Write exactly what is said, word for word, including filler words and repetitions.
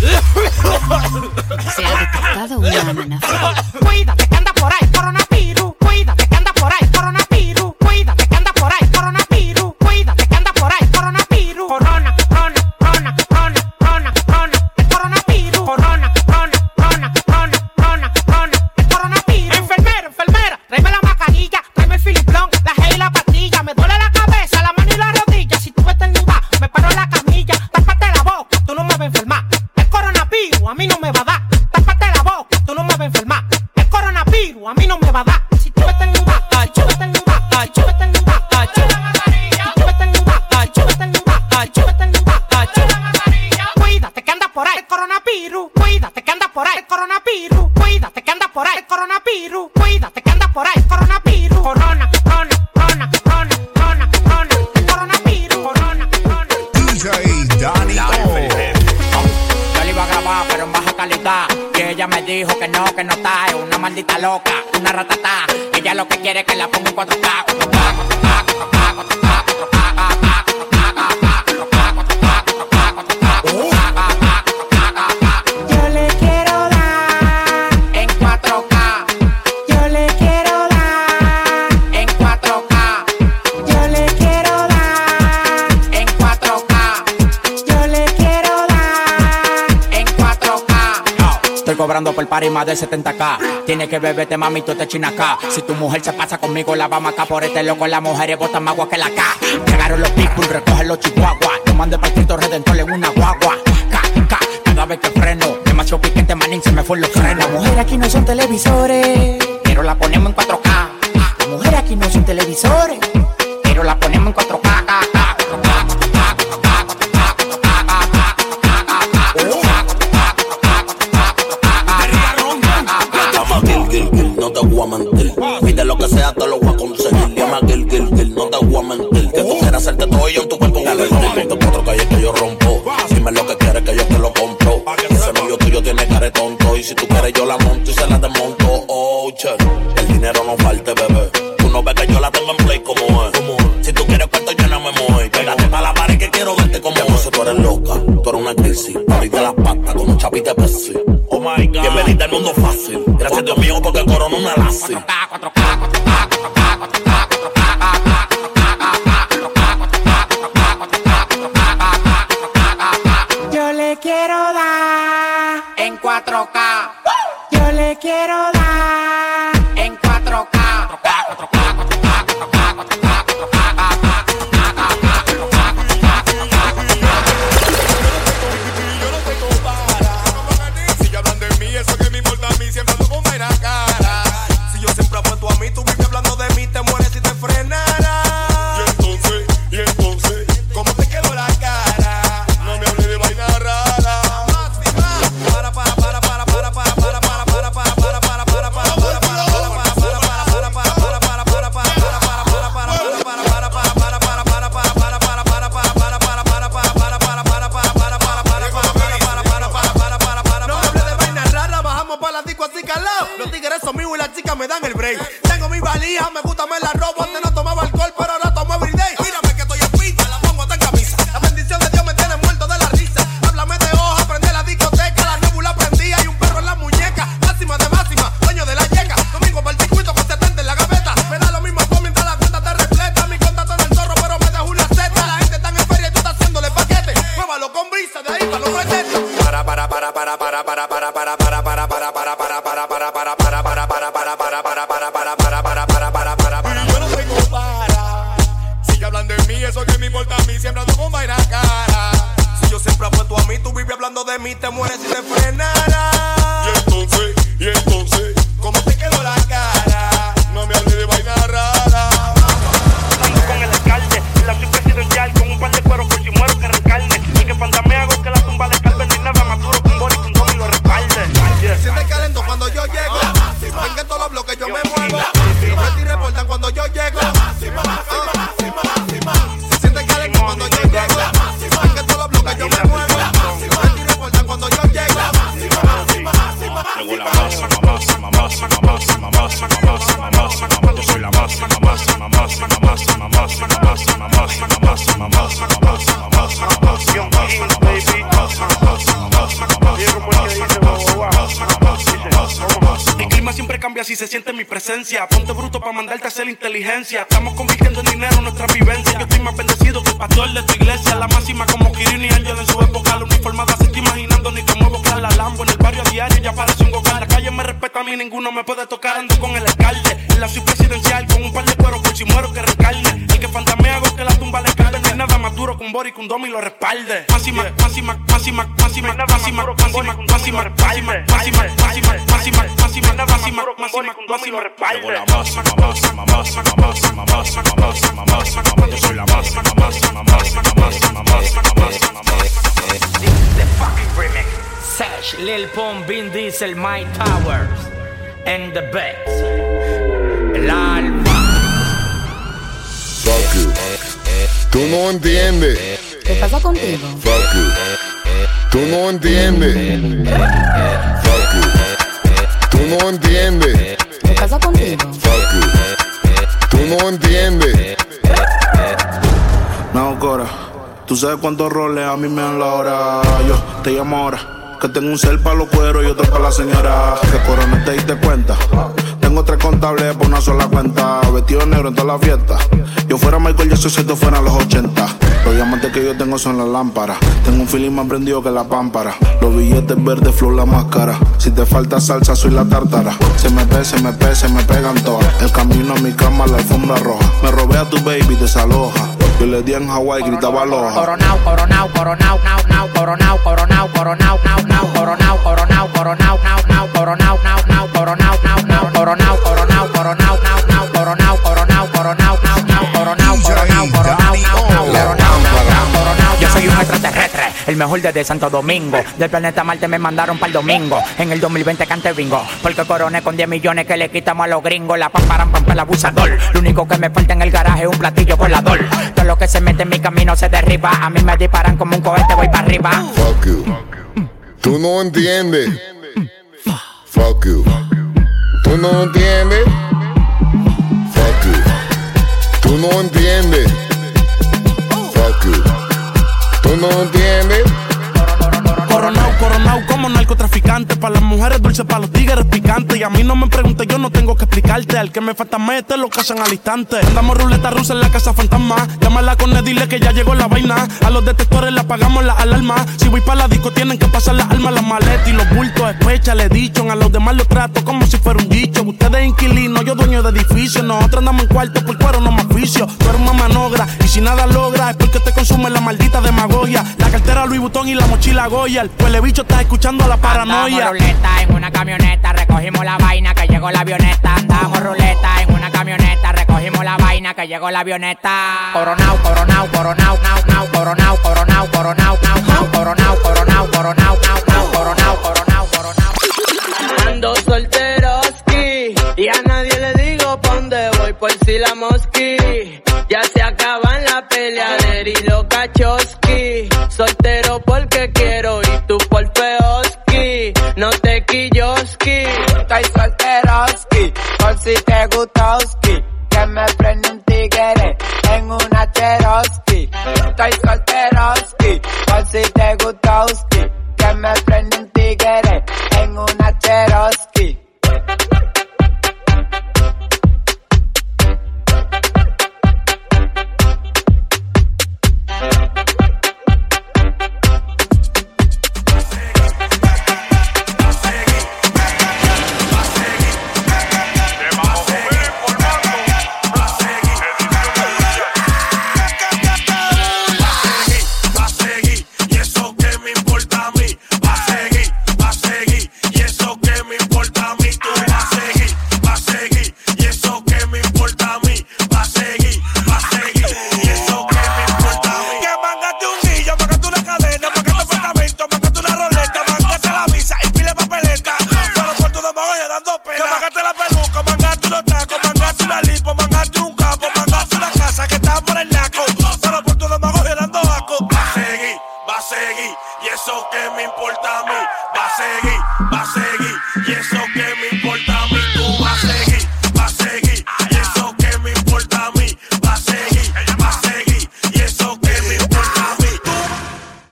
Se ha detectado una amenaza. Cuídate que anda por ahí coronavirus. Cuídate que anda por ahí coronavirus. Cuídate que anda por ahí coronavirus. Cuídate que anda por ahí coronavirus. Corona, corona, corona, corona, corona, corona, el coronavirus. Corona, corona, corona, corona, corona, corona, el coronavirus. Enfermera, enfermera, tráeme la mascarilla, tráeme el filiplón, la gel y la pastilla. Me duele la cabeza, la mano y la rodilla. Si tú me desnudas, me paro en la camilla. Tápate la boca, tú no me vas a enfermar. A mí no me va a dar, tápate la boca, tú no me vas a enfermar. El coronavirus a mí no me va a dar. Si tú me desnudas, si tú me desnudas, si tú me desnudas, si tú me desnudas, si tú me desnudas, si tú me desnudas, si tú me desnudas. Cuídate que anda por ahí el coronavirus. Cuídate que anda por ahí el coronavirus. Cuídate que anda por ahí el coronavirus. Cuídate que anda por ahí el coronavirus. Corona, corona, corona, corona, corona, corona, el coronavirus. Corona, corona. D J Danny O. Iba a grabar, pero en baja calidad. Y ella me dijo que no, que no está. Es una maldita loca, una ratatá. Ella lo que quiere es que la ponga en cuatro K. Yo le quiero dar en cuatro K. Yo le quiero dar en cuatro K. Yo le quiero dar en cuatro K. Yo le quiero. Estoy cobrando por party más de setenta K. Tienes que beberte, mami, tú te chinas acá. Si tu mujer se pasa conmigo, la vamos acá. Por este loco, las mujeres botan más agua que la K. Llegaron los people, recogen los chihuahuas. Yo mandé para Cristo Redentor en una guagua. K, K, cada vez que freno. Demasiado piquete, manín, se me fue los frenos. Las mujeres aquí no son televisores, pero la ponemos en cuatro K. Las mujeres aquí no son televisores, pero la ponemos en cuatro K. K, K, K. No te voy a mentir, pide lo que sea, te lo voy a conseguir. Llama Gil, Gil, Gil, no te voy a mentir. Que tú quieras hacerte todo y yo en tu cuerpo. Dale, ponte cuatro calles que yo rompo. Dime lo que quieres que yo te lo compro. Ese novio tuyo tiene cara tonto. Y si tú quieres yo la monto y se la desmonto. Oh, che, el dinero no falte, bebé. Tú no ves que yo la tengo en play como es. Si tú quieres cuarto yo no me muevo. Pégate pa' la pared que quiero verte como es. Tú eres loca, tú eres una crisis. Abriste las patas con un chapita de Pepsi. Oh my God, bienvenida al mundo fácil. Gracias a Dios mío porque corona una lazi. Yo le quiero dar en cuatro K. Yo le quiero dar en cuatro K. Yo me muevo, me reportan cuando yo llego. La máxima, máxima, cambia si se siente mi presencia. Ponte bruto pa' mandarte a hacer inteligencia. Estamos convirtiendo en dinero nuestra vivencia. Yo estoy más bendecido que el pastor de tu iglesia. La máxima como Kirin y Angel en su época. La uniformada se está imaginando, ni te muevo claro. La Lambo en el barrio a diario ya parece un gocal. La calle me respeta a mí, ninguno me puede tocar. Ando con el alcalde en la ciudad presidencial, con un par de cueros por si muero que recarne. El que fantamea hago que la tumba le carne. No hay nada más duro que un bori, que un domi lo respalde. Máxima, máxima, máxima, máxima, máxima, máxima, máxima, máxima, máxima, máxima, máxima, nada máxima, máxima, máxima, respalde. La máxima, máxima, máxima, máxima, máxima, máxima, máxima. Yo soy la máxima, máxima, máxima, máxima, máxima, máxima. This is the fucking remix. Sash, Lil Pump, Vin Diesel, My Towers, and the Beats. La Alfa. Fuck you. Tú no entiendes. ¿Qué pasa contigo? Fuck you. Tú no entiendes. Fuck you. Tú no entiendes. ¿Qué pasa contigo? Fuck you. Tú no entiendes. No, Cora. Tú sabes cuántos roles a mí me dan la hora. Yo te llamo ahora. Que tengo un cel para los cueros y otro para la señora. Que Cora, no te diste cuenta. Tengo tres contables por una sola cuenta. Vestido negro en todas las fiestas. Yo fuera Michael, yo soy si tú fueran los ochenta. Los diamantes que yo tengo son las lámparas. Tengo un feeling más prendido que la pámpara. Los billetes verdes, flow, la máscara. Si te falta salsa, soy la tártara. Se me pega, se me pega, se me pegan todas. El camino a mi cama, la alfombra roja. Me robé a tu baby, desaloja. Yo le di en Hawái, gritaba aloja. Coronao, coronao, coronao, now, now, coronao, coronao, coronao, now, now, coronao, coronao, coronao, now, now, coronao, now, now, coronao, now, now, coronao. Coronao, coronao, coronao, now, now, coronao, coronao, coronao, now, now, coronao, coronao, coronao, now, coronao. Yo soy un extraterrestre, el mejor desde Santo Domingo. Del planeta Marte me mandaron para el domingo. En el dos mil veinte cante bingo, porque coroné con diez millones que le quitamos a los gringos. La pam, param, pam, el abusador. Lo único que me falta en el garaje es un platillo volador. Todo lo que se mete en mi camino se derriba. A mí me disparan como un cohete, voy para arriba. Fuck you. Tú no entiendes. Fuck you. Tú no entiendes. Fuck you. Tú no entiendes. Fuck you. Tú no entiendes. Coronao, coronao como narcotraficante. Para las mujeres dulces, para los tigres picantes. Y a mí no me preguntes, yo no tengo que explicarte. Al que me falta mete lo cazan al instante. Andamos ruleta rusa en la casa fantasma. Llámala con él, dile que ya llegó la vaina. A los detectores le apagamos la alarma. Si voy para la disco tienen que pasar las almas, las maletas y los bultos. Especha, le dicho. A los demás los trato como si fuera un dicho. Ustedes inquilinos, yo dueño de edificio. Nosotros andamos en cuarto, por cuero no más vicio. Tú eres una manogra y si nada logra es porque te consume la maldita demagogia. La cartera Louis Vuitton y la mochila Goya. El pueblo bicho está escuchando a la paranoia. Andamos ruleta en una camioneta, recogimos la vaina que llegó la avioneta. Andamos ruleta en una camioneta, recogimos la vaina que llegó la avioneta. Coronao, coronao, coronao, now, now, coronao, coronao, coronao, now, now, coronao, coronao, coronao, now, now, coronao, coronao, coronao. Ando solteroski y a nadie le digo pa' dónde voy por si la mosqui. Ya se acaban la peleadera y los cachoski. Soltero porque quiero y tú por feoski. No te quilloski. Estoy solteroski, por si te gustoski. Que me prende un tigre en una Cherokee. Estoy solteroski, por si te gustoski. Que me prende un tigre en una Cherokee. Eso que me importa a mí, va a seguir, va a seguir, y eso que me